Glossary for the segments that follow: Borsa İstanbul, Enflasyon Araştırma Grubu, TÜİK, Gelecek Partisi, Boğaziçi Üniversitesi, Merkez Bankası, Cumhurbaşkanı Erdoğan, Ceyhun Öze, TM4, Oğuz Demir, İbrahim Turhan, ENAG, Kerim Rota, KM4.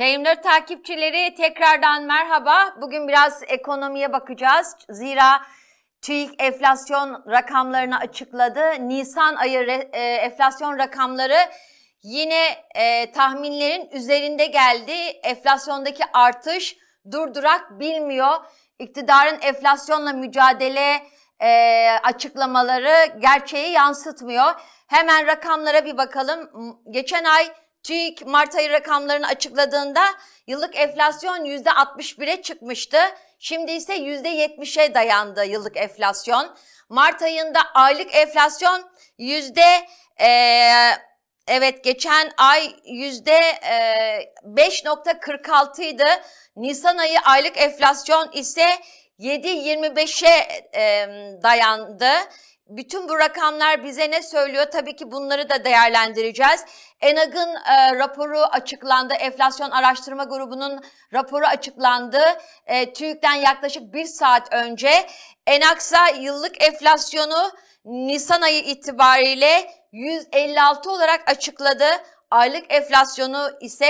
KM4 takipçileri tekrardan merhaba. Bugün biraz ekonomiye bakacağız. Zira TÜİK enflasyon rakamlarını açıkladı. Nisan ayı enflasyon rakamları yine tahminlerin üzerinde geldi. Enflasyondaki artış durdurak bilmiyor. İktidarın enflasyonla mücadele açıklamaları gerçeği yansıtmıyor. Hemen rakamlara bir bakalım. Geçen ay TÜİK Mart ayı rakamlarını açıkladığında yıllık enflasyon %61'e çıkmıştı. Şimdi ise %70'e dayandı yıllık enflasyon. Mart ayında aylık enflasyon geçen ay %5.46 idi. Nisan ayı aylık enflasyon ise 7.25'e dayandı. Bütün bu rakamlar bize ne söylüyor? Tabii ki bunları da değerlendireceğiz. ENAG'ın raporu açıklandı. Enflasyon Araştırma Grubu'nun raporu açıklandı. TÜİK'ten yaklaşık bir saat önce. ENAG'sa yıllık enflasyonu Nisan ayı itibariyle 156 olarak açıkladı. Aylık enflasyonu ise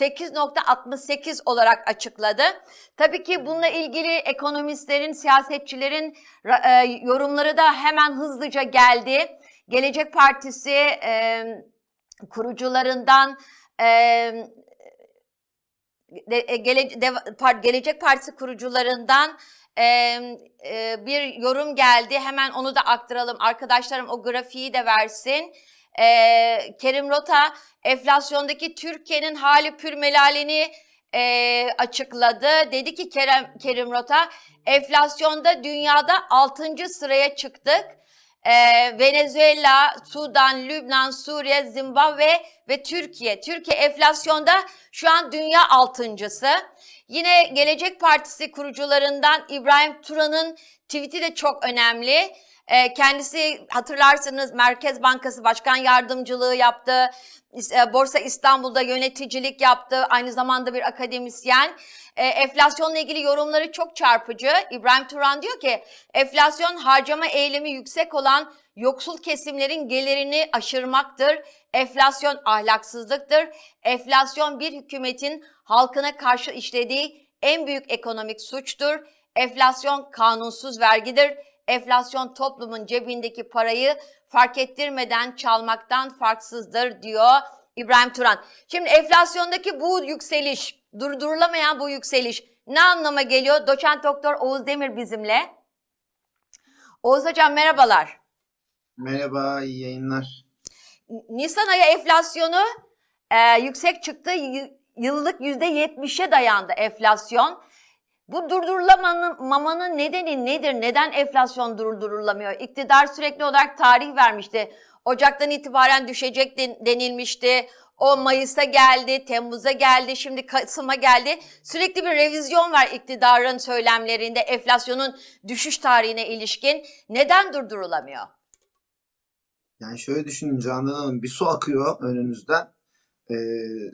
8.68 olarak açıkladı. Tabii ki bununla ilgili ekonomistlerin, siyasetçilerin yorumları da hemen hızlıca geldi. Gelecek Partisi kurucularından Gelecek Partisi kurucularından bir yorum geldi. Hemen onu da aktaralım. Arkadaşlarım o grafiği de versin. Kerim Rota enflasyondaki Türkiye'nin hali pürmelalini açıkladı. Dedi ki Kerim Rota, enflasyonda dünyada 6. sıraya çıktık. Venezuela, Sudan, Lübnan, Suriye, Zimbabwe ve Türkiye. Türkiye enflasyonda şu an dünya 6.'sı. Yine Gelecek Partisi kurucularından İbrahim Turhan'ın tweet'i de çok önemli. Kendisi hatırlarsınız Merkez Bankası Başkan Yardımcılığı yaptı, Borsa İstanbul'da yöneticilik yaptı, aynı zamanda bir akademisyen. Enflasyonla ilgili yorumları çok çarpıcı. İbrahim Turhan diyor ki, enflasyon harcama eğilimi yüksek olan yoksul kesimlerin gelirini aşırmaktır. Enflasyon ahlaksızlıktır. Enflasyon bir hükümetin halkına karşı işlediği en büyük ekonomik suçtur. Enflasyon kanunsuz vergidir. Enflasyon toplumun cebindeki parayı fark ettirmeden çalmaktan farksızdır diyor İbrahim Turhan. Şimdi enflasyondaki bu yükseliş, durdurulamayan bu yükseliş ne anlama geliyor? Doçent Doktor Oğuz Demir bizimle. Oğuz Hocam merhabalar. Merhaba, iyi yayınlar. Nisan ayı enflasyonu yüksek çıktı. Yıllık %70'e dayandı enflasyon. Bu durdurulamamanın nedeni nedir? Neden enflasyon durdurulamıyor? İktidar sürekli olarak tarih vermişti. Ocak'tan itibaren düşecek denilmişti. O Mayıs'a geldi, Temmuz'a geldi, şimdi Kasım'a geldi. Sürekli bir revizyon var iktidarın söylemlerinde enflasyonun düşüş tarihine ilişkin. Neden durdurulamıyor? Yani şöyle düşünün Candan Hanım, bir su akıyor önünüzden.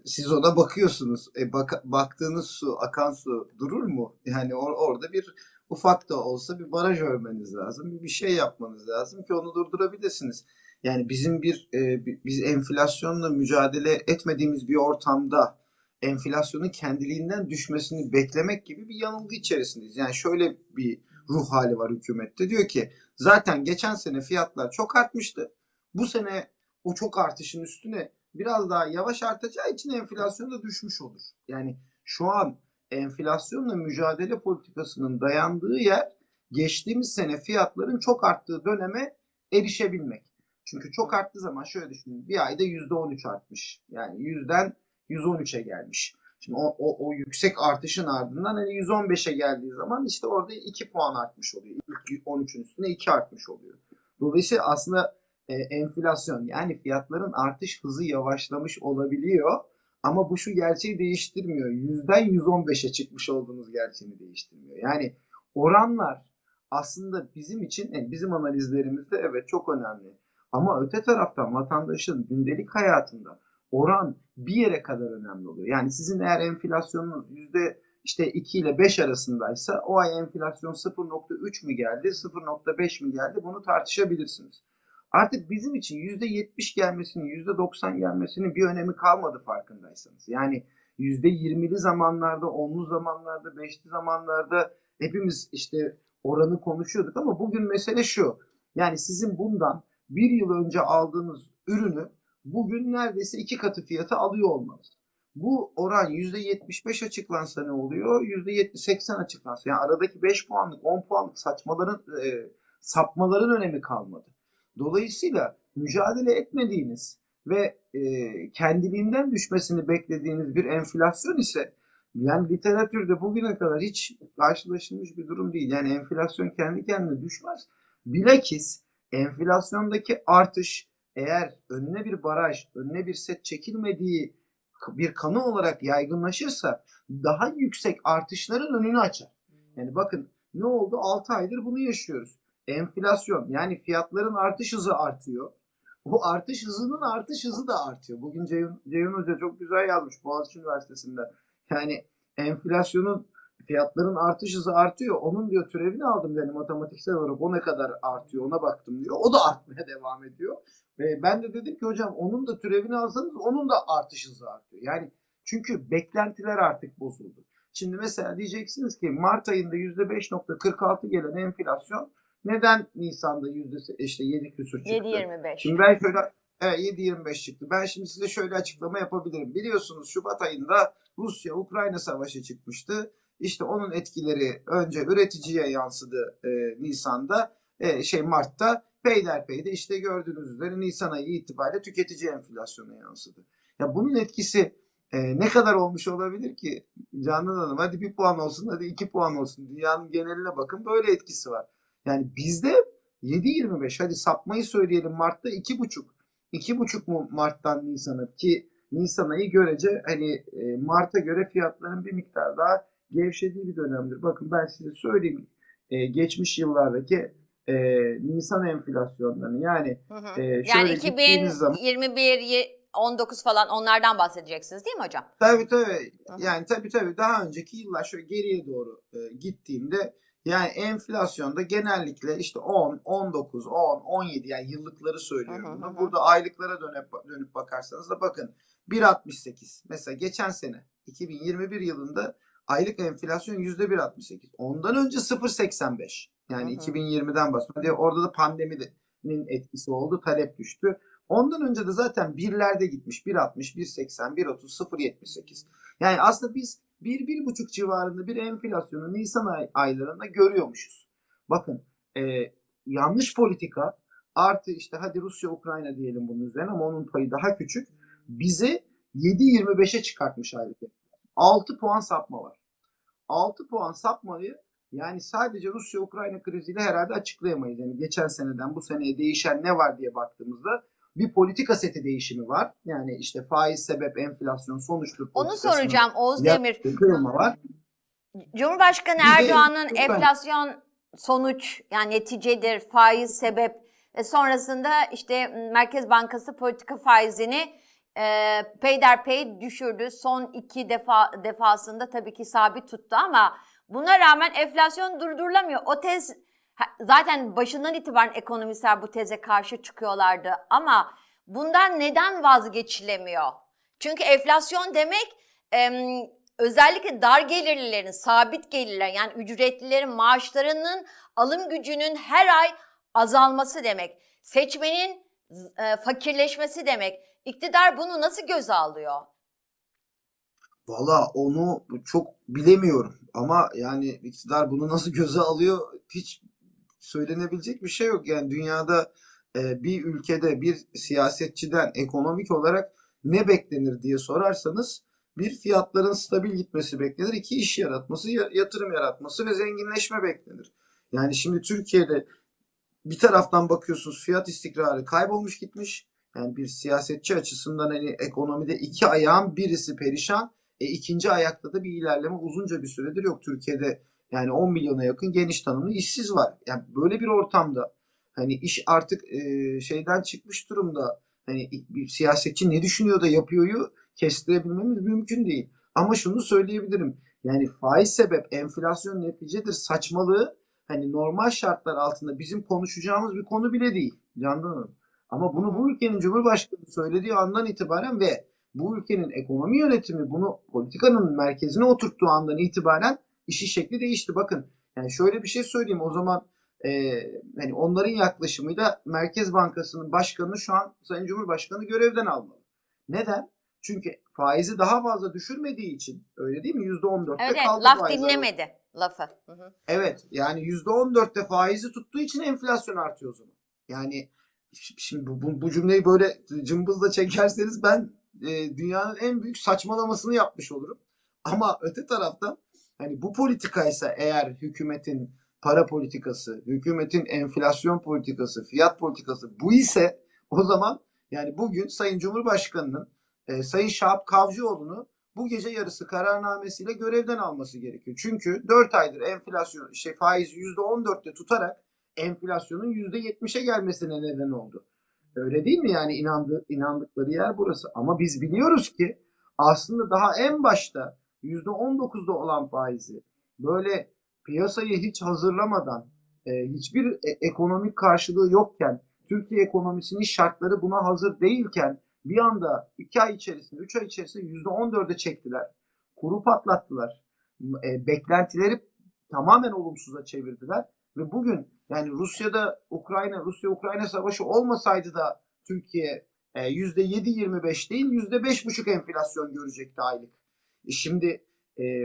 Siz ona bakıyorsunuz. Baktığınız su, akan su durur mu? Yani orada bir ufak da olsa bir baraj örmeniz lazım. Bir şey yapmanız lazım ki onu durdurabilirsiniz. Yani bizim biz enflasyonla mücadele etmediğimiz bir ortamda enflasyonun kendiliğinden düşmesini beklemek gibi bir yanılgı içerisindeyiz. Yani şöyle bir ruh hali var hükümette. Diyor ki zaten geçen sene fiyatlar çok artmıştı. Bu sene o çok artışın üstüne biraz daha yavaş artacağı için enflasyon da düşmüş olur. Yani şu an enflasyonla mücadele politikasının dayandığı yer geçtiğimiz sene fiyatların çok arttığı döneme erişebilmek. Çünkü çok arttığı zaman şöyle düşünün, bir ayda %13 artmış. Yani 100'den 113'e gelmiş. Şimdi o yüksek artışın ardından hani 115'e geldiği zaman işte orada 2 puan artmış oluyor. İlk 13'ün üstüne 2 artmış oluyor. Dolayısıyla aslında enflasyon yani fiyatların artış hızı yavaşlamış olabiliyor ama bu şu gerçeği değiştirmiyor. 100'den 115'e çıkmış olduğumuz gerçeğini değiştirmiyor. Yani oranlar aslında bizim için bizim analizlerimizde evet çok önemli. Ama öte taraftan vatandaşın gündelik hayatında oran bir yere kadar önemli oluyor. Yani sizin eğer enflasyonunuz %2 ile 5 arasındaysa o ay enflasyon 0.3 mü geldi, 0.5 mi geldi bunu tartışabilirsiniz. Artık bizim için %70 gelmesinin, %90 gelmesinin bir önemi kalmadı farkındaysanız. Yani %20'li zamanlarda, 10'lu zamanlarda, 5'li zamanlarda hepimiz işte oranı konuşuyorduk ama bugün mesele şu. Yani sizin bundan bir yıl önce aldığınız ürünü bugün neredeyse 2 katı fiyata alıyor olmanız. Bu oran %75 açıklansa ne oluyor? %80 açıklansa. Yani aradaki 5 puanlık, 10 puanlık sapmaların önemi kalmadı. Dolayısıyla mücadele etmediğiniz ve kendiliğinden düşmesini beklediğiniz bir enflasyon ise, yani literatürde bugüne kadar hiç karşılaşılmış bir durum değil. Yani enflasyon kendi kendine düşmez. Bilakis enflasyondaki artış eğer önüne bir baraj, önüne bir set çekilmediği bir kanı olarak yaygınlaşırsa daha yüksek artışların önünü açar. Yani bakın ne oldu? 6 aydır bunu yaşıyoruz. Enflasyon, yani fiyatların artış hızı artıyor. Bu artış hızının artış hızı da artıyor. Bugün Ceyhun Öze çok güzel yazmış Boğaziçi Üniversitesi'nde. Yani enflasyonun, fiyatların artış hızı artıyor. Onun diyor türevini aldım, yani matematiksel olarak o ne kadar artıyor ona baktım diyor. O da artmaya devam ediyor. Ve ben de dedim ki hocam onun da türevini alsanız onun da artış hızı artıyor. Yani çünkü beklentiler artık bozuldu. Şimdi mesela diyeceksiniz ki Mart ayında %5.46 gelen enflasyon neden Nisan'da %7 küsur çıktı? 7.25. Şimdi ben şöyle 7.25 çıktı. Ben şimdi size şöyle açıklama yapabilirim. Biliyorsunuz Şubat ayında Rusya-Ukrayna savaşı çıkmıştı. İşte onun etkileri önce üreticiye yansıdı Nisan'da, Mart'ta. Peyderpey de işte gördüğünüz üzere Nisan ayı itibariyle tüketici enflasyona yansıdı. Ya bunun etkisi ne kadar olmuş olabilir ki? Canan Hanım hadi 1 puan olsun, hadi 2 puan olsun. Dünyanın geneline bakın, böyle etkisi var. Yani bizde 7.25, hadi sapmayı söyleyelim, Mart'ta 2.5. 2.5 mu Mart'tan Nisan'a, ki Nisan ayı görece hani Mart'a göre fiyatların bir miktar daha gevşediği bir dönemdir. Bakın ben size söyleyeyim geçmiş yıllardaki Nisan enflasyonlarını, yani şöyle gittiğiniz zaman. Yani 2021, 19 falan onlardan bahsedeceksiniz değil mi hocam? Tabii. Yani tabii daha önceki yıllar şöyle geriye doğru gittiğimde, yani enflasyonda genellikle işte 10, 19, 10, 17, yani yıllıkları söylüyorum. Burada aylıklara dönüp bakarsanız da bakın 1.68. Mesela geçen sene 2021 yılında aylık enflasyon %1.68. Ondan önce 0.85. Yani 2020'den bahsediyor. Orada da pandeminin etkisi oldu. Talep düştü. Ondan önce de zaten birlerde gitmiş. 1.60, 1.80, 1.30, 0.78. Yani aslında biz 1-1.5 civarında bir enflasyonu Nisan aylarında görüyormuşuz. Bakın yanlış politika artı işte hadi Rusya-Ukrayna diyelim bunun üzerine ama onun payı daha küçük. Bizi 7.25'e çıkartmış aylık. 6 puan sapma var. 6 puan sapmayı yani sadece Rusya-Ukrayna kriziyle herhalde açıklayamayız. Yani geçen seneden bu seneye değişen ne var diye baktığımızda bir politika seti değişimi var. Yani işte faiz sebep, enflasyon sonuçlu. Onu soracağım Oğuz Demir. Var. Cumhurbaşkanı Erdoğan'ın enflasyon sonuç, yani neticedir, faiz sebep ve sonrasında işte Merkez Bankası politika faizini peyderpey düşürdü. Son 2 defasında tabii ki sabit tuttu ama buna rağmen enflasyon durdurulamıyor. O tez zaten başından itibaren ekonomistler bu teze karşı çıkıyorlardı ama bundan neden vazgeçilemiyor? Çünkü enflasyon demek özellikle dar gelirlilerin, sabit gelirler, yani ücretlilerin maaşlarının, alım gücünün her ay azalması demek. Seçmenin fakirleşmesi demek. İktidar bunu nasıl göze alıyor? Valla onu çok bilemiyorum ama yani iktidar bunu nasıl göze alıyor hiç söylenebilecek bir şey yok. Yani dünyada bir ülkede bir siyasetçiden ekonomik olarak ne beklenir diye sorarsanız bir, fiyatların stabil gitmesi beklenir, 2 iş yaratması, yatırım yaratması ve zenginleşme beklenir. Yani şimdi Türkiye'de bir taraftan bakıyorsunuz fiyat istikrarı kaybolmuş gitmiş. Yani bir siyasetçi açısından hani ekonomide 2 ayağın birisi perişan. İkinci ayakta da bir ilerleme uzunca bir süredir yok. Türkiye'de yani 10 milyona yakın geniş tanımlı işsiz var. Yani böyle bir ortamda hani iş artık şeyden çıkmış durumda. Hani bir siyasetçi ne düşünüyor da yapıyoryu kestirebilmemiz mümkün değil. Ama şunu söyleyebilirim. Yani faiz sebep, enflasyon neticedir saçmalığı hani normal şartlar altında bizim konuşacağımız bir konu bile değil. Candan Hanım. Ama bunu bu ülkenin Cumhurbaşkanı söylediği andan itibaren ve bu ülkenin ekonomi yönetimi bunu politikanın merkezine oturttuğu andan itibaren işin şekli değişti. Bakın yani şöyle bir şey söyleyeyim, o zaman hani onların yaklaşımıyla Merkez Bankası'nın başkanını şu an Sayın Cumhurbaşkanı görevden almalı. Neden? Çünkü faizi daha fazla düşürmediği için, öyle değil mi? %14'te evet, kaldı. Evet, laf dinlemedi lafı. Hı hı. Evet, yani %14'te faizi tuttuğu için enflasyon artıyor o zaman. Yani şimdi bu cümleyi böyle cımbızla çekerseniz ben dünyanın en büyük saçmalamasını yapmış olurum. Ama öte taraftan hani bu politikaysa eğer hükümetin para politikası, hükümetin enflasyon politikası, fiyat politikası bu ise o zaman yani bugün Sayın Cumhurbaşkanı'nın Sayın Şahap Kavcıoğlu'nu bu gece yarısı kararnamesiyle görevden alması gerekiyor. Çünkü 4 aydır enflasyon faizi %14'te tutarak enflasyonun %70'e gelmesine neden oldu. Öyle değil mi? Yani inandıkları yer burası. Ama biz biliyoruz ki aslında daha en başta %19'da olan faizi böyle piyasayı hiç hazırlamadan, hiçbir ekonomik karşılığı yokken, Türkiye ekonomisinin şartları buna hazır değilken bir anda 2 ay içerisinde, 3 ay içerisinde %14'e çektiler. Kuru patlattılar. Beklentileri tamamen olumsuza çevirdiler. Ve bugün yani Rusya-Ukrayna savaşı olmasaydı da Türkiye %7-25 değil %5,5 enflasyon görecekti aylık. Şimdi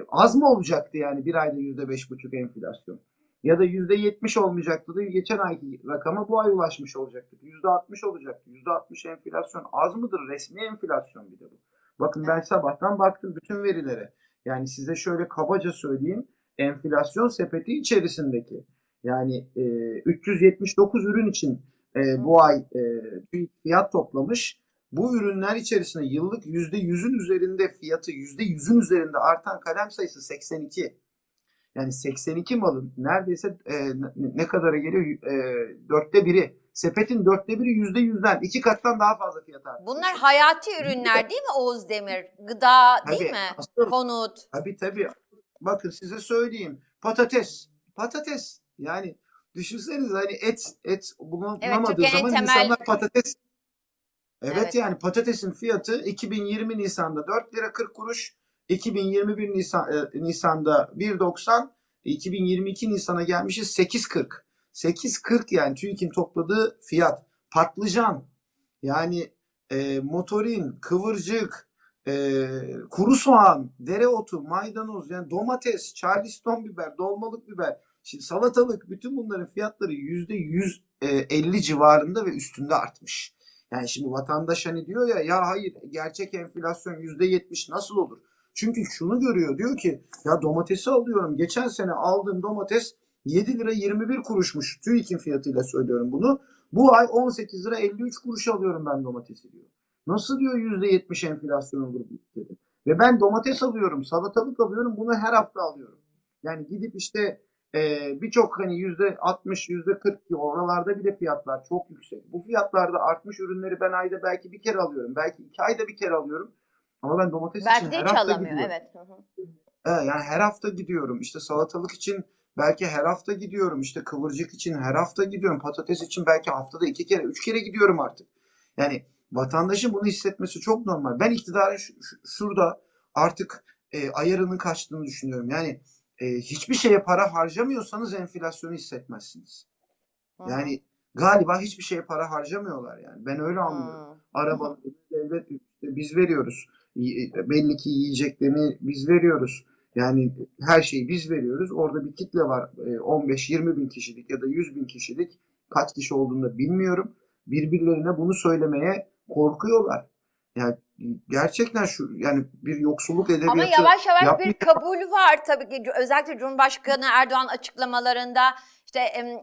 az mı olacaktı yani bir ayda %5,5 enflasyon? Ya da %70 olmayacaktı da geçen ayki rakama bu ay ulaşmış olacaktık. %60 olacaktı. %60 enflasyon az mıdır? Resmi enflasyon bir de bu. Bakın ben sabahtan baktım bütün verilere. Yani size şöyle kabaca söyleyeyim. Enflasyon sepeti içerisindeki yani 379 ürün için bu ay fiyat toplamış. Bu ürünler içerisinde yıllık %100'ün üzerinde fiyatı %100'ün üzerinde artan kalem sayısı 82. Yani 82 malın neredeyse ne kadara geliyor? Dörtte biri. Sepetin dörtte biri %100'den. 2 kattan daha fazla fiyat artıyor. Bunlar hayati ürünler değil mi Oğuz Demir? Gıda tabii, değil mi? Aslında, konut. Tabii. Bakın size söyleyeyim. Patates. Yani düşünseniz hani et bulunamadığı evet, zaman insanlar patates. Evet yani patatesin fiyatı 2020 Nisan'da 4 lira 40 kuruş. 2021 Nisan'da 1.90, 2022 Nisan'a gelmişiz 8.40. 8.40 yani TÜİK'in topladığı fiyat. Patlıcan, yani motorin, kıvırcık, kuru soğan, dereotu, maydanoz, yani domates, charleston biber, dolmalık biber, şimdi salatalık, bütün bunların fiyatları %150 civarında ve üstünde artmış. Yani şimdi vatandaş hani diyor ya hayır gerçek enflasyon %70 nasıl olur? Çünkü şunu görüyor, diyor ki ya domatesi alıyorum. Geçen sene aldığım domates 7 lira 21 kuruşmuş. TÜİK'in fiyatıyla söylüyorum bunu. Bu ay 18 lira 53 kuruş alıyorum ben domatesi diyor. Nasıl diyor %70 enflasyon olur dedi. Ve ben domates alıyorum, salatalık alıyorum, bunu her hafta alıyorum. Yani gidip işte birçok hani %60, %40 gibi oralarda bile fiyatlar çok yüksek. Bu fiyatlarda artmış ürünleri ben ayda belki bir kere alıyorum. Belki 2 ayda bir kere alıyorum. Ama ben domates belki için her hafta gidiyorum. Evet. Yani her hafta gidiyorum. İşte salatalık için belki her hafta gidiyorum. İşte kıvırcık için her hafta gidiyorum. Patates için belki haftada 2 kere 3 kere gidiyorum artık. Yani vatandaşın bunu hissetmesi çok normal. Ben iktidarın şurada artık ayarının kaçtığını düşünüyorum. Yani hiçbir şeye para harcamıyorsanız enflasyonu hissetmezsiniz. Yani galiba hiçbir şeye para harcamıyorlar yani. Ben öyle anlıyorum. Araba, devlet biz veriyoruz. Belli ki yiyeceklerini biz veriyoruz. Yani her şeyi biz veriyoruz. Orada bir kitle var. 15-20 bin kişilik ya da 100 bin kişilik, kaç kişi olduğunu da bilmiyorum. Birbirlerine bunu söylemeye korkuyorlar. Yani gerçekten yani bir yoksulluk edebiyatı. Ama yavaş bir kabul var tabii ki. Özellikle Cumhurbaşkanı Erdoğan açıklamalarında işte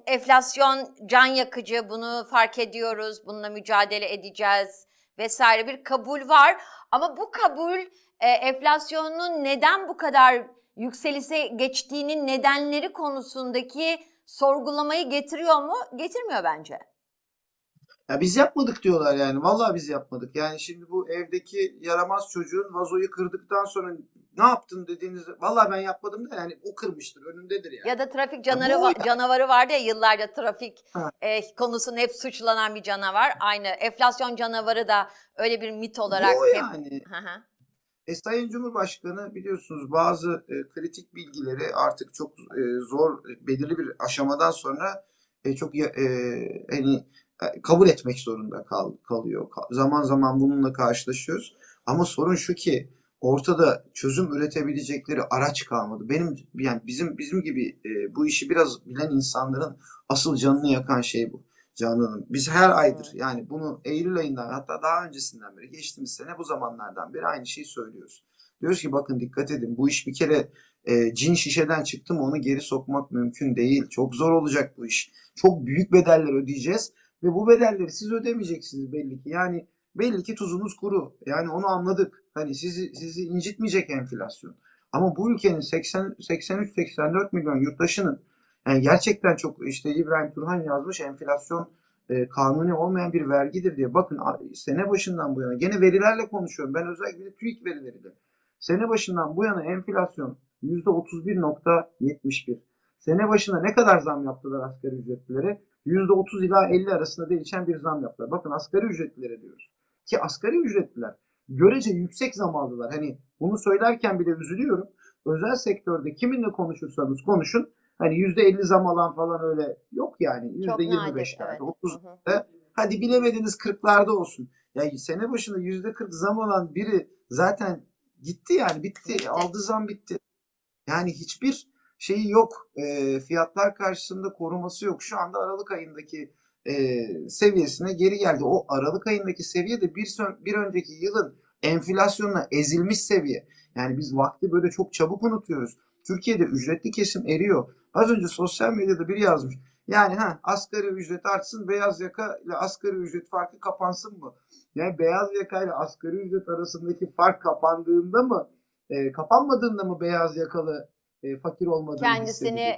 enflasyon can yakıcı, bunu fark ediyoruz, bununla mücadele edeceğiz vesaire bir kabul var. Ama bu kabul enflasyonun neden bu kadar yükselişe geçtiğinin nedenleri konusundaki sorgulamayı getiriyor mu? Getirmiyor bence. Ya biz yapmadık diyorlar yani. Vallahi biz yapmadık. Yani şimdi bu evdeki yaramaz çocuğun vazoyu kırdıktan sonra ne yaptın dediğinizde vallahi ben yapmadım da yani o kırmıştır, önündedir yani. Ya da trafik canavarı vardı ya yıllarca trafik konusunda hep suçlanan bir canavar. Aynı enflasyon canavarı da öyle bir mit olarak. O yani. Sayın Cumhurbaşkanı biliyorsunuz bazı kritik bilgileri artık çok zor belirli bir aşamadan sonra çok hani kabul etmek zorunda kalıyor. Zaman zaman bununla karşılaşıyoruz. Ama sorun şu ki ortada çözüm üretebilecekleri araç kalmadı. Bizim gibi bu işi biraz bilen insanların asıl canını yakan şey bu. Canım. Biz her aydır yani bunu Eylül ayından hatta daha öncesinden beri geçtiğimiz sene bu zamanlardan beri aynı şeyi söylüyoruz. Diyoruz ki bakın dikkat edin bu iş bir kere cin şişeden çıktı mı onu geri sokmak mümkün değil. Çok zor olacak bu iş. Çok büyük bedeller ödeyeceğiz ve bu bedelleri siz ödemeyeceksiniz belli ki. Yani belli ki tuzunuz kuru. Yani onu anladık. Hani sizi incitmeyecek enflasyon. Ama bu ülkenin 83-84 milyon yurttaşının yani gerçekten çok işte İbrahim Turhan yazmış enflasyon kanuni olmayan bir vergidir diye. Bakın sene başından bu yana gene verilerle konuşuyorum. Ben özellikle TÜİK verileriyle. Sene başından bu yana enflasyon %31.71. Sene başında ne kadar zam yaptılar asgari ücretlilere? %30 ila 50 arasında değişen bir zam yaptılar. Bakın asgari ücretlilere diyoruz. Ki asgari ücretliler görece yüksek zam aldılar. Hani bunu söylerken bile üzülüyorum. Özel sektörde kiminle konuşursanız konuşun. Hani %50 zam alan falan öyle yok yani. %25'lerde, 30'da. Hadi bilemediniz 40'larda olsun. Yani sene başında %40 zam alan biri zaten gitti yani bitti. Aldığı zam bitti. Yani hiçbir şeyi yok. Fiyatlar karşısında koruması yok. Şu anda Aralık ayındaki seviyesine geri geldi. O Aralık ayındaki seviye de bir önceki yılın enflasyonla ezilmiş seviye. Yani biz vakti böyle çok çabuk unutuyoruz. Türkiye'de ücretli kesim eriyor. Az önce sosyal medyada biri yazmış. Yani asgari ücret artsın, beyaz yaka ile asgari ücret farkı kapansın mı? Yani beyaz yaka ile asgari ücret arasındaki fark kapandığında mı, kapanmadığında mı beyaz yakalı fakir olmadığını kendisini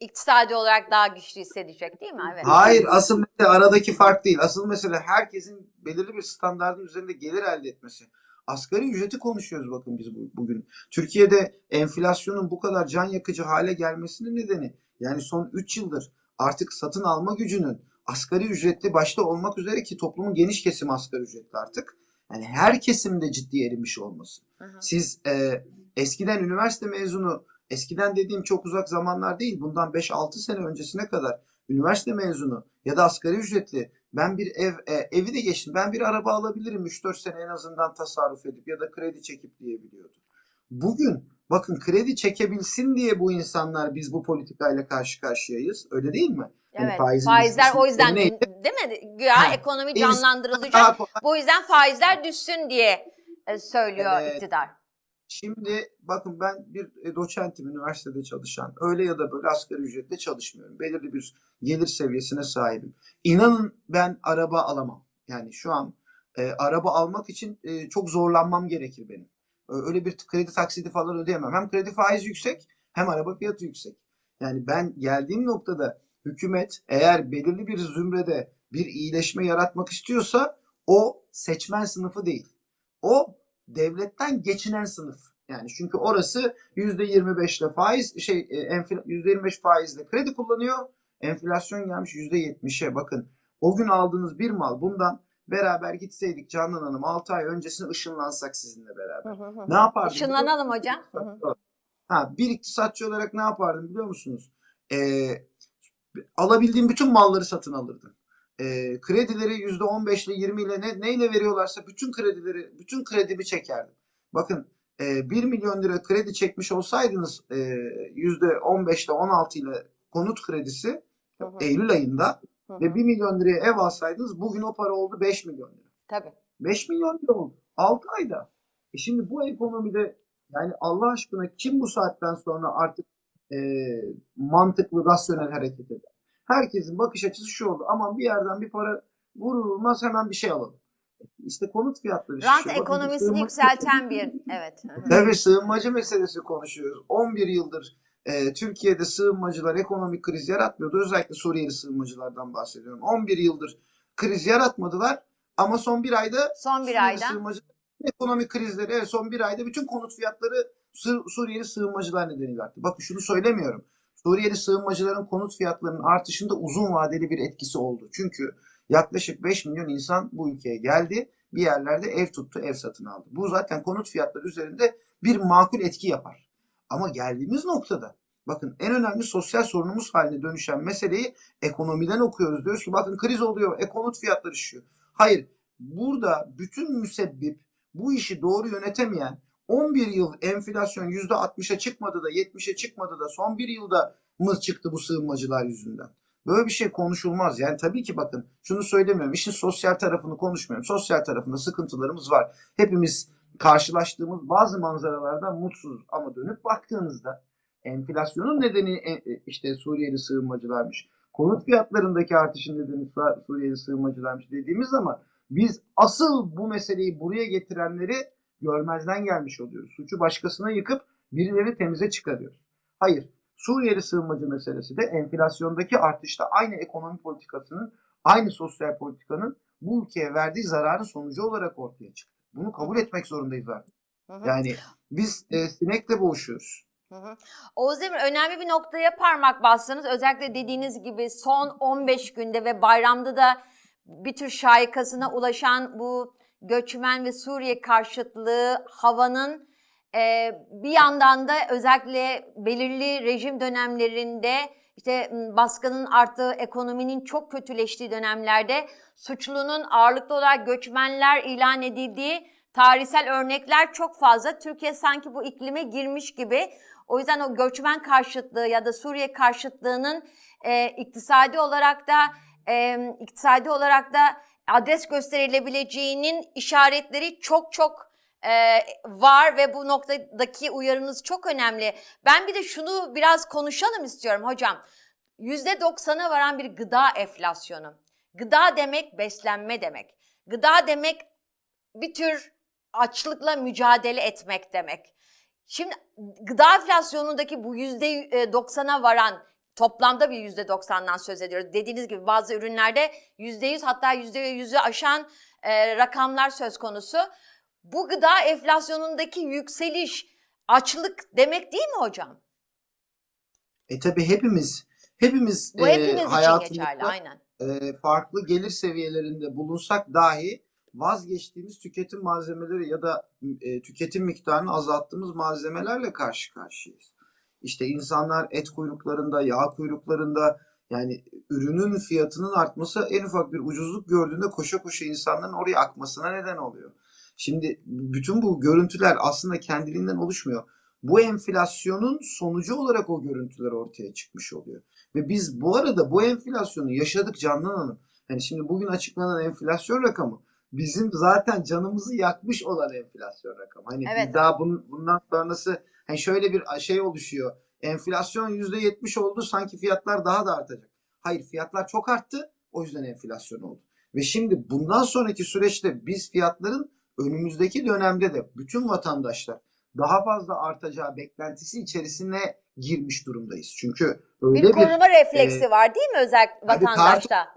iktisadi olarak daha güçlü hissedecek değil mi? Evet. Hayır, asıl mesele aradaki fark değil. Asıl mesele herkesin belirli bir standartın üzerinde gelir elde etmesi. Asgari ücreti konuşuyoruz bakın biz bugün. Türkiye'de enflasyonun bu kadar can yakıcı hale gelmesinin nedeni yani son 3 yıldır artık satın alma gücünün asgari ücretli başta olmak üzere ki toplumun geniş kesimi asgari ücretli artık. Yani her kesimde ciddi erimiş olması. Siz eskiden üniversite mezunu, eskiden dediğim çok uzak zamanlar değil bundan 5-6 sene öncesine kadar üniversite mezunu ya da asgari ücretli ben bir evi de geçtim. Ben bir araba alabilirim 3-4 sene en azından tasarruf edip ya da kredi çekip diyebiliyordum. Bugün bakın kredi çekebilsin diye bu insanlar biz bu politikayla karşı karşıyayız. Öyle değil mi? Evet. Yani faizler o yüzden değil mi? Güya ekonomi canlandırılacak. Bu yüzden faizler düşsün diye söylüyor iktidar. Şimdi bakın ben bir doçentim üniversitede çalışan. Öyle ya da böyle asgari ücretle çalışmıyorum. Belirli bir gelir seviyesine sahibim. İnanın ben araba alamam. Yani şu an araba almak için çok zorlanmam gerekir benim. Öyle bir kredi taksidi falan ödeyemem. Hem kredi faizi yüksek hem araba fiyatı yüksek. Yani ben geldiğim noktada hükümet eğer belirli bir zümrede bir iyileşme yaratmak istiyorsa o seçmen sınıfı değil. O devletten geçinen sınıf. Yani çünkü orası %25'le faiz %25 faizle kredi kullanıyor. Enflasyon gelmiş %70'e bakın. O gün aldığınız bir mal bundan beraber gitseydik Canan Hanım 6 ay öncesine ışınlansak sizinle beraber. Ne yapardınız? Işınlanalım hocam. Bir iktisatçı olarak ne yapardım biliyor musunuz? Alabildiğim bütün malları satın alırdım. Kredileri %15'le 20'le neyle veriyorlarsa bütün kredimi çekerdim. Bakın 1 milyon lira kredi çekmiş olsaydınız %15'le 16 ile konut kredisi Eylül ayında ve 1 milyon liraya ev alsaydınız bugün o para oldu 5 milyon lira. Tabii. 5 milyon lira oldu 6 ayda. Şimdi bu ekonomide yani Allah aşkına kim bu saatten sonra artık mantıklı, rasyonel hareket eder? Herkesin bakış açısı şu oldu. Aman bir yerden bir para vurulmaz hemen bir şey alalım. İşte konut fiyatları. Rant ekonomisini yükselten bir evet. Tabii sığınmacı meselesi konuşuyoruz. 11 yıldır Türkiye'de sığınmacılar ekonomik kriz yaratmıyordu. Özellikle Suriyeli sığınmacılardan bahsediyorum. 11 yıldır kriz yaratmadılar ama son bir ayda sığınmacı Ekonomik krizleri en son bir ayda bütün konut fiyatları Suriyeli sığınmacılar nedeniyle arttı. Bakın şunu söylemiyorum. Suriyeli sığınmacıların konut fiyatlarının artışında uzun vadeli bir etkisi oldu. Çünkü yaklaşık 5 milyon insan bu ülkeye geldi. Bir yerlerde ev tuttu, ev satın aldı. Bu zaten konut fiyatları üzerinde bir makul etki yapar. Ama geldiğimiz noktada bakın en önemli sosyal sorunumuz haline dönüşen meseleyi ekonomiden okuyoruz. Diyoruz ki bakın kriz oluyor, konut fiyatları düşüyor. Hayır, burada bütün müsebbip bu işi doğru yönetemeyen, 11 yıl enflasyon %60'a çıkmadı da 70'e çıkmadı da son bir yılda mı çıktı bu sığınmacılar yüzünden? Böyle bir şey konuşulmaz. Yani tabii ki bakın şunu söylemiyorum. İşin sosyal tarafını konuşmuyorum. Sosyal tarafında sıkıntılarımız var. Hepimiz karşılaştığımız bazı manzaralardan mutsuz ama dönüp baktığınızda enflasyonun nedeni işte Suriyeli sığınmacılarmış. Konut fiyatlarındaki artışın nedeni Suriyeli sığınmacılarmış dediğimiz zaman biz asıl bu meseleyi buraya getirenleri görmezden gelmiş oluyoruz. Suçu başkasına yıkıp birileri temize çıkarıyoruz. Hayır, Suriyeli sığınmacı meselesi de enflasyondaki artışta aynı ekonomi politikasının, aynı sosyal politikanın bu ülkeye verdiği zararın sonucu olarak ortaya çıktı. Bunu kabul etmek zorundayız artık. Yani biz sinekle boğuşuyoruz. Oğuz Demir, önemli bir noktaya parmak bastınız. Özellikle dediğiniz gibi son 15 günde ve bayramda da bir tür şaikasına ulaşan bu göçmen ve Suriye karşıtlığı havanın bir yandan da özellikle belirli rejim dönemlerinde işte baskının arttığı, ekonominin çok kötüleştiği dönemlerde suçlunun ağırlıklı olarak göçmenler ilan edildiği tarihsel örnekler çok fazla. Türkiye sanki bu iklime girmiş gibi. O yüzden o göçmen karşıtlığı ya da Suriye karşıtlığının iktisadi olarak da adres gösterilebileceğinin işaretleri çok çok var ve bu noktadaki uyarınız çok önemli. Ben bir de şunu biraz konuşalım istiyorum hocam. %90'a varan bir gıda enflasyonu. Gıda demek beslenme demek. Gıda demek bir tür açlıkla mücadele etmek demek. Şimdi gıda enflasyonundaki bu %90'a varan, toplamda bir %90'dan söz ediyoruz. Dediğiniz gibi bazı ürünlerde %100 hatta %100'ü aşan rakamlar söz konusu. Bu gıda enflasyonundaki yükseliş açlık demek değil mi hocam? Tabii hepimiz bu hayatımızda farklı gelir seviyelerinde bulunsak dahi vazgeçtiğimiz tüketim malzemeleri ya da tüketim miktarını azalttığımız malzemelerle karşı karşıyayız. İşte insanlar et kuyruklarında, yağ kuyruklarında, yani ürünün fiyatının artması en ufak bir ucuzluk gördüğünde koşa koşa insanların oraya akmasına neden oluyor. Şimdi bütün bu görüntüler aslında kendiliğinden oluşmuyor. Bu enflasyonun sonucu olarak o görüntüler ortaya çıkmış oluyor. Ve biz bu arada bu enflasyonu yaşadık Candan Hanım. Yani şimdi bugün açıklanan enflasyon rakamı bizim zaten canımızı yakmış olan enflasyon rakamı. Hani evet. Daha bundan sonrası yani şöyle bir şey oluşuyor. Enflasyon %70 oldu, sanki fiyatlar daha da artacak. Hayır, fiyatlar çok arttı, o yüzden enflasyon oldu. Ve şimdi bundan sonraki süreçte biz fiyatların önümüzdeki dönemde de bütün vatandaşlar daha fazla artacağı beklentisi içerisine girmiş durumdayız. Çünkü öyle bir koruma refleksi var değil mi özellikle vatandaşta?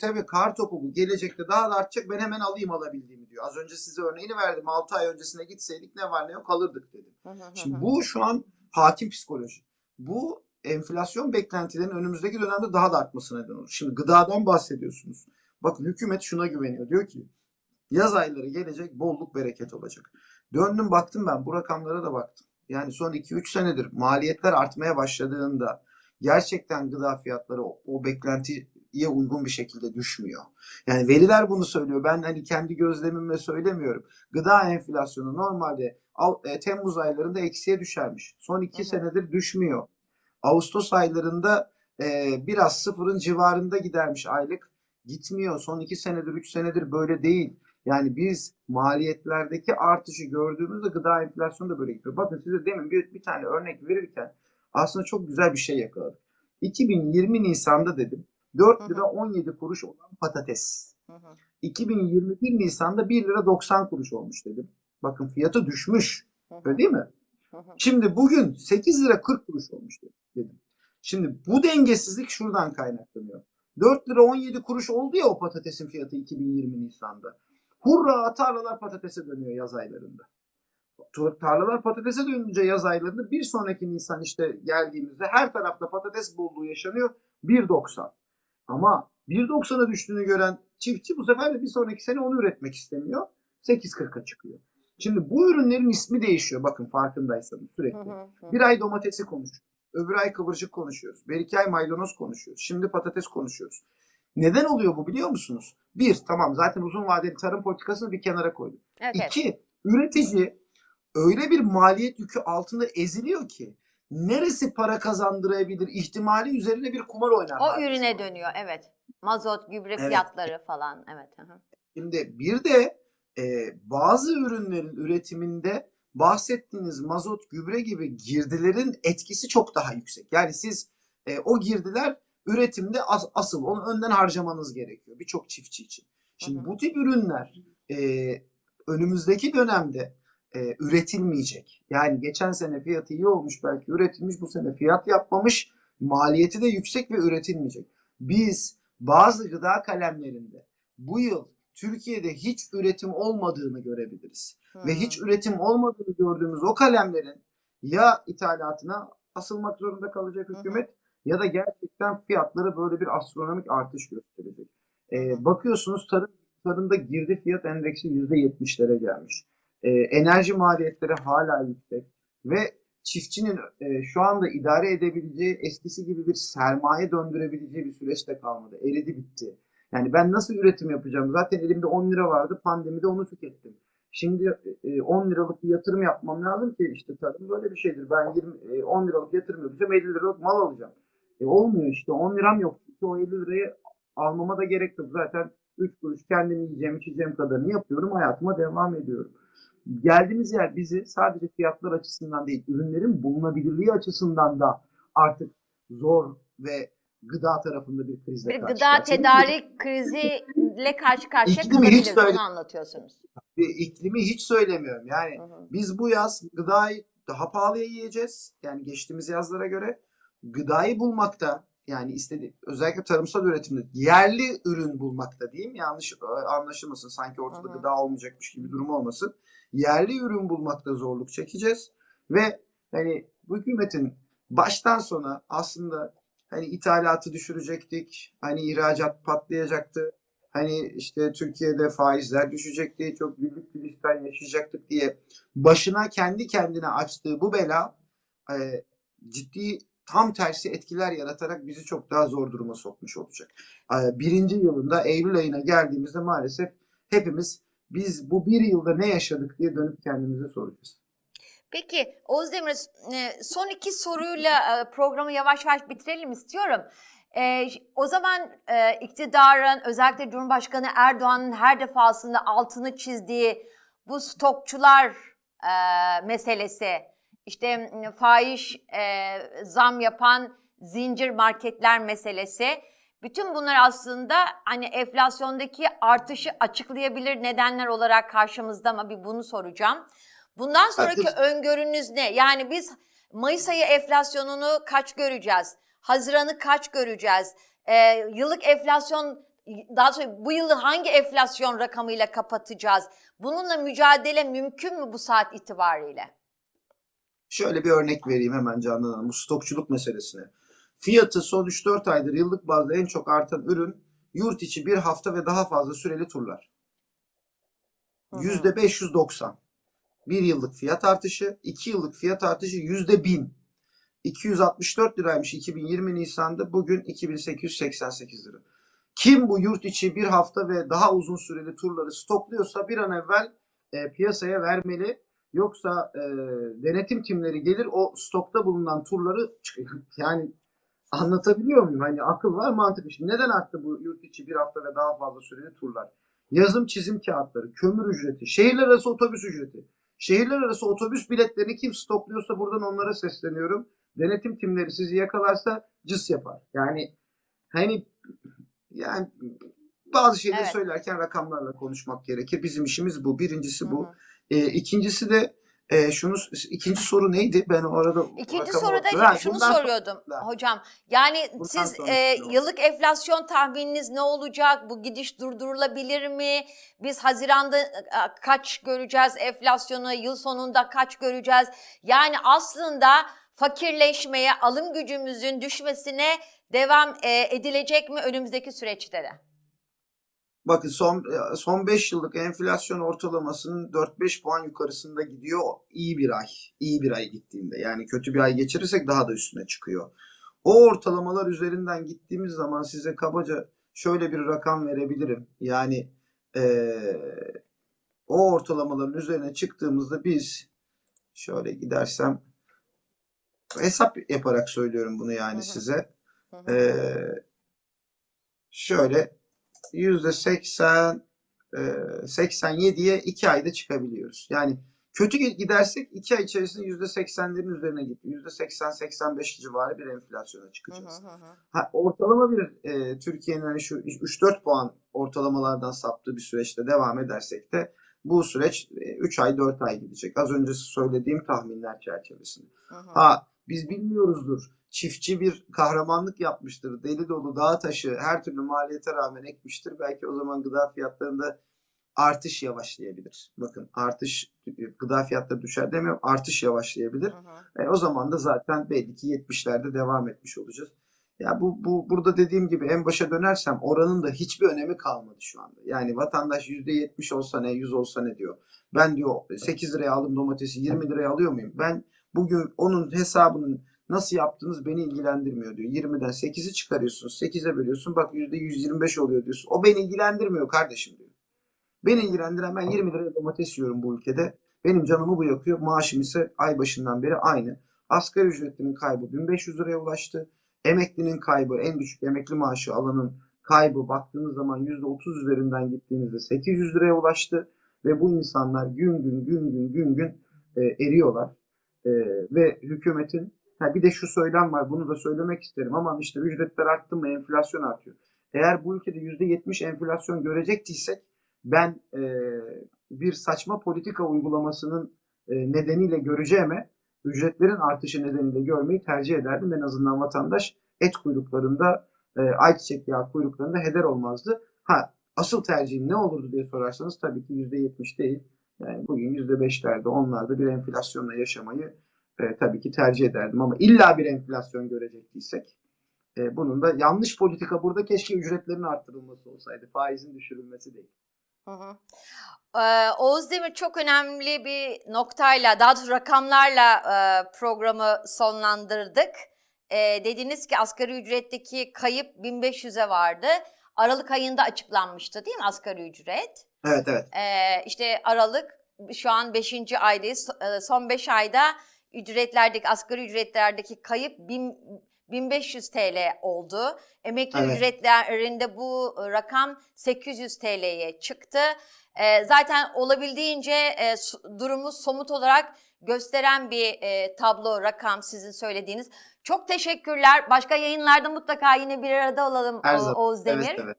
Tabii kar topu bu. Gelecekte daha da artacak, ben hemen alabildiğimi diyor. Az önce size örneğini verdim. 6 ay öncesine gitseydik ne var ne yok alırdık dedim. Şimdi bu şu an hakim psikoloji. Bu enflasyon beklentilerinin önümüzdeki dönemde daha da artmasına neden olur. Şimdi gıdadan bahsediyorsunuz. Bakın hükümet şuna güveniyor. Diyor ki yaz ayları gelecek, bolluk bereket olacak. Döndüm baktım, ben bu rakamlara da baktım. Yani son 2-3 senedir maliyetler artmaya başladığında gerçekten gıda fiyatları o beklentiye uygun bir şekilde düşmüyor. Yani veriler bunu söylüyor. Ben hani kendi gözlemimle söylemiyorum. Gıda enflasyonu normalde Temmuz aylarında eksiye düşermiş. Son 2 senedir düşmüyor. Ağustos aylarında biraz sıfırın civarında gidermiş aylık. Gitmiyor. Son 2 senedir, 3 senedir böyle değil. Yani biz maliyetlerdeki artışı gördüğümüzde gıda enflasyonu da böyle gidiyor. Bakın size demin bir tane örnek verirken aslında çok güzel bir şey yakaladık. 2020 Nisan'da dedim 4 lira 17 kuruş olan patates. 2021 Nisan'da 1 lira 90 kuruş olmuş dedim. Bakın fiyatı düşmüş. Öyle değil mi? Şimdi bugün 8 lira 40 kuruş olmuş dedim. Şimdi bu dengesizlik şuradan kaynaklanıyor. 4 lira 17 kuruş oldu ya o patatesin fiyatı 2020 Nisan'da. Hurra tarlalar patatese dönüyor yaz aylarında. Tarlalar patatese dönünce yaz aylarında bir sonraki Nisan işte geldiğimizde her tarafta patates bolluğu yaşanıyor. 1.90. Ama 1.90'a düştüğünü gören çiftçi bu sefer de bir sonraki sene onu üretmek istemiyor. 8.40'a çıkıyor. Şimdi bu ürünlerin ismi değişiyor. Bakın farkındaysanız sürekli. Bir ay domatesi konuşuyoruz. Öbür ay kıvırcık konuşuyoruz. Bir iki ay maydanoz konuşuyoruz. Şimdi patates konuşuyoruz. Neden oluyor bu biliyor musunuz? Bir, tamam zaten uzun vadeli tarım politikasını bir kenara koyduk. Evet. İki, üretici öyle bir maliyet yükü altında eziliyor ki neresi para kazandırabilir ihtimali üzerine bir kumar oynarlar. O ürüne dönüyor evet. Mazot, gübre fiyatları falan. Evet. Şimdi bir de bazı ürünlerin üretiminde bahsettiğiniz mazot, gübre gibi girdilerin etkisi çok daha yüksek. Yani siz o girdiler üretimde asıl onu önden harcamanız gerekiyor birçok çiftçi için. Şimdi bu tip ürünler önümüzdeki dönemde üretilmeyecek. Yani geçen sene fiyatı iyi olmuş belki üretilmiş, bu sene fiyat yapmamış, maliyeti de yüksek ve üretilmeyecek. Biz bazı gıda kalemlerinde bu yıl Türkiye'de hiç üretim olmadığını görebiliriz. Ve hiç üretim olmadığını gördüğümüz o kalemlerin ya ithalatına asılmak zorunda kalacak hükümet ya da gerçekten fiyatları böyle bir astronomik artış gösterecek. Bakıyorsunuz tarımda girdi fiyat endeksi %70'lere gelmiş. Enerji maliyetleri hala yüksek ve çiftçinin şu anda idare edebileceği eskisi gibi bir sermaye döndürebileceği bir süreçte kalmadı. Eridi bitti. Yani ben nasıl üretim yapacağım? Zaten elimde 10 lira vardı. Pandemide onu tükettim. Şimdi 10 liralık bir yatırım yapmam lazım ki işte tarım böyle bir şeydir. Ben 10 liralık yatırım yapacağım, 50 liralık mal alacağım. Olmuyor işte 10 liram yok. Çünkü o 50 lirayı almama da gerek yok. Zaten 3 kuruş kendimi yiyeceğim, içeceğim kadarını yapıyorum. Hayatıma devam ediyorum. Geldiğimiz yer bizi sadece fiyatlar açısından değil, ürünlerin bulunabilirliği açısından da artık zor ve gıda tarafında bir krizle karşı karşıya. Gıda tedarik kriziyle karşı karşıya kalabiliriz. Bunu anlatıyorsunuz. İklimi hiç söylemiyorum. Yani biz bu yaz gıdayı daha pahalıya yiyeceğiz. Yani geçtiğimiz yazlara göre gıdayı bulmakta, yani özellikle tarımsal üretimde yerli ürün bulmakta diyeyim. Yanlış anlaşılmasın. Sanki ortada gıda olmayacakmış gibi durum olmasın. Yerli ürün bulmakta zorluk çekeceğiz ve hani bu hükümetin baştan sona aslında hani ithalatı düşürecektik, hani ihracat patlayacaktı, hani işte Türkiye'de faizler düşecekti, çok büyük bir işten yaşayacaktık diye başına kendi kendine açtığı bu bela ciddi tam tersi etkiler yaratarak bizi çok daha zor duruma sokmuş olacak. Birinci yılında Eylül ayına geldiğimizde maalesef hepimiz biz bu bir yılda ne yaşadık diye dönüp kendimize soracağız. Peki Oğuz Demir, son iki soruyla programı yavaş yavaş bitirelim istiyorum. O zaman iktidarın, özellikle Cumhurbaşkanı Erdoğan'ın her defasında altını çizdiği bu stokçular meselesi, işte fahiş zam yapan zincir marketler meselesi, bütün bunlar aslında hani enflasyondaki artışı açıklayabilir nedenler olarak karşımızda, ama bir bunu soracağım. Bundan sonraki öngörünüz ne? Yani biz Mayıs ayı enflasyonunu kaç göreceğiz? Haziran'ı kaç göreceğiz? Yıllık enflasyon, daha sonra bu yılı hangi enflasyon rakamıyla kapatacağız? Bununla mücadele mümkün mü bu saat itibariyle? Şöyle bir örnek vereyim hemen Candan Hanım, bu stokçuluk meselesine. Fiyatı son 3-4 aydır yıllık bazda en çok artan ürün yurt içi bir hafta ve daha fazla süreli turlar. %590. 1 yıllık fiyat artışı, 2 yıllık fiyat artışı %1000. 264 liraymış 2020 Nisan'da, bugün 2888 lira. Kim bu yurt içi bir hafta ve daha uzun süreli turları stokluyorsa bir an evvel piyasaya vermeli. Yoksa denetim timleri gelir o stokta bulunan turları yani anlatabiliyor muyum? Hani akıl var, mantık. Şimdi neden arttı bu yurt içi bir hafta ve daha fazla süreli turlar? Yazım çizim kağıtları, kömür ücreti, şehirler arası otobüs ücreti. Şehirler arası otobüs biletlerini kim stokluyorsa buradan onlara sesleniyorum. Denetim timleri sizi yakalarsa cız yapar. Yani hani yani bazı şeyleri söylerken rakamlarla konuşmak gerekir. Bizim işimiz bu. Birincisi bu. İkincisi de İkinci soru neydi? Ben orada İkinci soruda şunu soruyordum hocam. Yani siz yıllık enflasyon tahmininiz ne olacak? Bu gidiş durdurulabilir mi? Biz Haziran'da kaç göreceğiz enflasyonu? Yıl sonunda kaç göreceğiz? Yani aslında fakirleşmeye, alım gücümüzün düşmesine devam edilecek mi önümüzdeki süreçte de? Bakın son 5 yıllık enflasyon ortalamasının 4-5 puan yukarısında gidiyor. İyi bir ay. İyi bir ay gittiğinde. Yani kötü bir ay geçirirsek daha da üstüne çıkıyor. O ortalamalar üzerinden gittiğimiz zaman size kabaca şöyle bir rakam verebilirim. Yani o ortalamaların üzerine çıktığımızda biz şöyle gidersem hesap yaparak söylüyorum bunu yani size. Şöyle %87'ye 2 ayda çıkabiliyoruz. Yani kötü gidersek 2 ay içerisinde %80'lerin üzerine gidiyor. %80-85 civarı bir enflasyona çıkacağız. Ortalama bir Türkiye'nin hani şu 3-4 puan ortalamalardan saptığı bir süreçte devam edersek de bu süreç 3 ay 4 ay gidecek. Az önce söylediğim tahminler çerçevesinde. Biz bilmiyoruzdur. Çiftçi bir kahramanlık yapmıştır. Deli dolu dağa taşı her türlü maliyete rağmen ekmiştir. Belki o zaman gıda fiyatlarında artış yavaşlayabilir. Bakın artış gıda fiyatları düşer demiyorum. Artış yavaşlayabilir. O zaman da zaten belli ki 70'lerde devam etmiş olacağız. Ya burada dediğim gibi en başa dönersem oranın da hiçbir önemi kalmadı şu anda. Yani vatandaş %70 olsa ne, 100 olsa ne diyor. Ben diyor 8 liraya aldım domatesi 20 liraya alıyor muyum? Ben bugün onun hesabının nasıl yaptığınız beni ilgilendirmiyor diyor. 20'den 8'i çıkarıyorsunuz. 8'e bölüyorsun. Bak %125 oluyor diyorsun. O beni ilgilendirmiyor kardeşim diyor. Beni ilgilendiren ben 20 liraya domates yiyorum bu ülkede. Benim canımı bu yakıyor. Maaşım ise ay başından beri aynı. Asgari ücretlinin kaybı 1500 liraya ulaştı. Emeklinin kaybı, en düşük emekli maaşı alanın kaybı baktığınız zaman %30 üzerinden gittiğinizde 800 liraya ulaştı. Ve bu insanlar gün gün eriyorlar. Ve hükümetin bir de şu söylem var, bunu da söylemek isterim. Ama işte ücretler arttı mı enflasyon artıyor. Eğer bu ülkede %70 enflasyon görecektiysek ben bir saçma politika uygulamasının nedeniyle göreceğime ücretlerin artışı nedeniyle görmeyi tercih ederdim. En azından vatandaş et kuyruklarında, ayçiçek yağı kuyruklarında heder olmazdı. Asıl tercihim ne olurdu diye sorarsanız tabii ki %70 değil. Yani bugün %5'lerde, 10'larda bir enflasyonla yaşamayı tabii ki tercih ederdim ama illa bir enflasyon görecektiysek bunun da yanlış politika burada keşke ücretlerin arttırılması olsaydı. Faizin düşürülmesi değil. Oğuz Demir çok önemli bir noktayla daha doğrusu rakamlarla programı sonlandırdık. Dediniz ki asgari ücretteki kayıp 1500'e vardı. Aralık ayında açıklanmıştı değil mi asgari ücret? Evet. İşte Aralık şu an 5. aydayız. Son 5 ayda ücretlerdeki, asgari ücretlerdeki kayıp 1500 TL oldu. Emekli ücretlerinde bu rakam 800 TL'ye çıktı. Zaten olabildiğince durumu somut olarak gösteren bir tablo, rakam sizin söylediğiniz. Çok teşekkürler. Başka yayınlarda mutlaka yine bir arada olalım Oğuz Demir. Evet.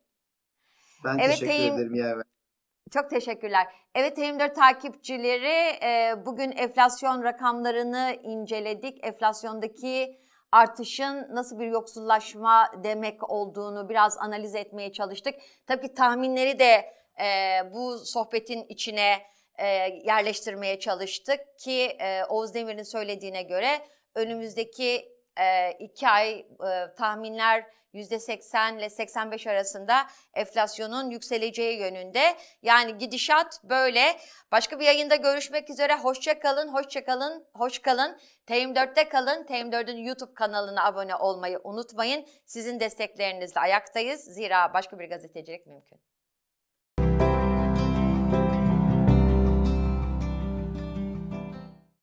Ben teşekkür ederim. Çok teşekkürler. Evet, TM4 takipçileri bugün enflasyon rakamlarını inceledik. Enflasyondaki artışın nasıl bir yoksullaşma demek olduğunu biraz analiz etmeye çalıştık. Tabii tahminleri de bu sohbetin içine yerleştirmeye çalıştık ki Oğuz Demir'in söylediğine göre önümüzdeki 2 ay tahminler %80 ile %85 arasında enflasyonun yükseleceği yönünde. Yani gidişat böyle. Başka bir yayında görüşmek üzere. Hoşça kalın. TM4'te kalın. TM4'ün YouTube kanalına abone olmayı unutmayın. Sizin desteklerinizle ayaktayız. Zira başka bir gazetecilik mümkün.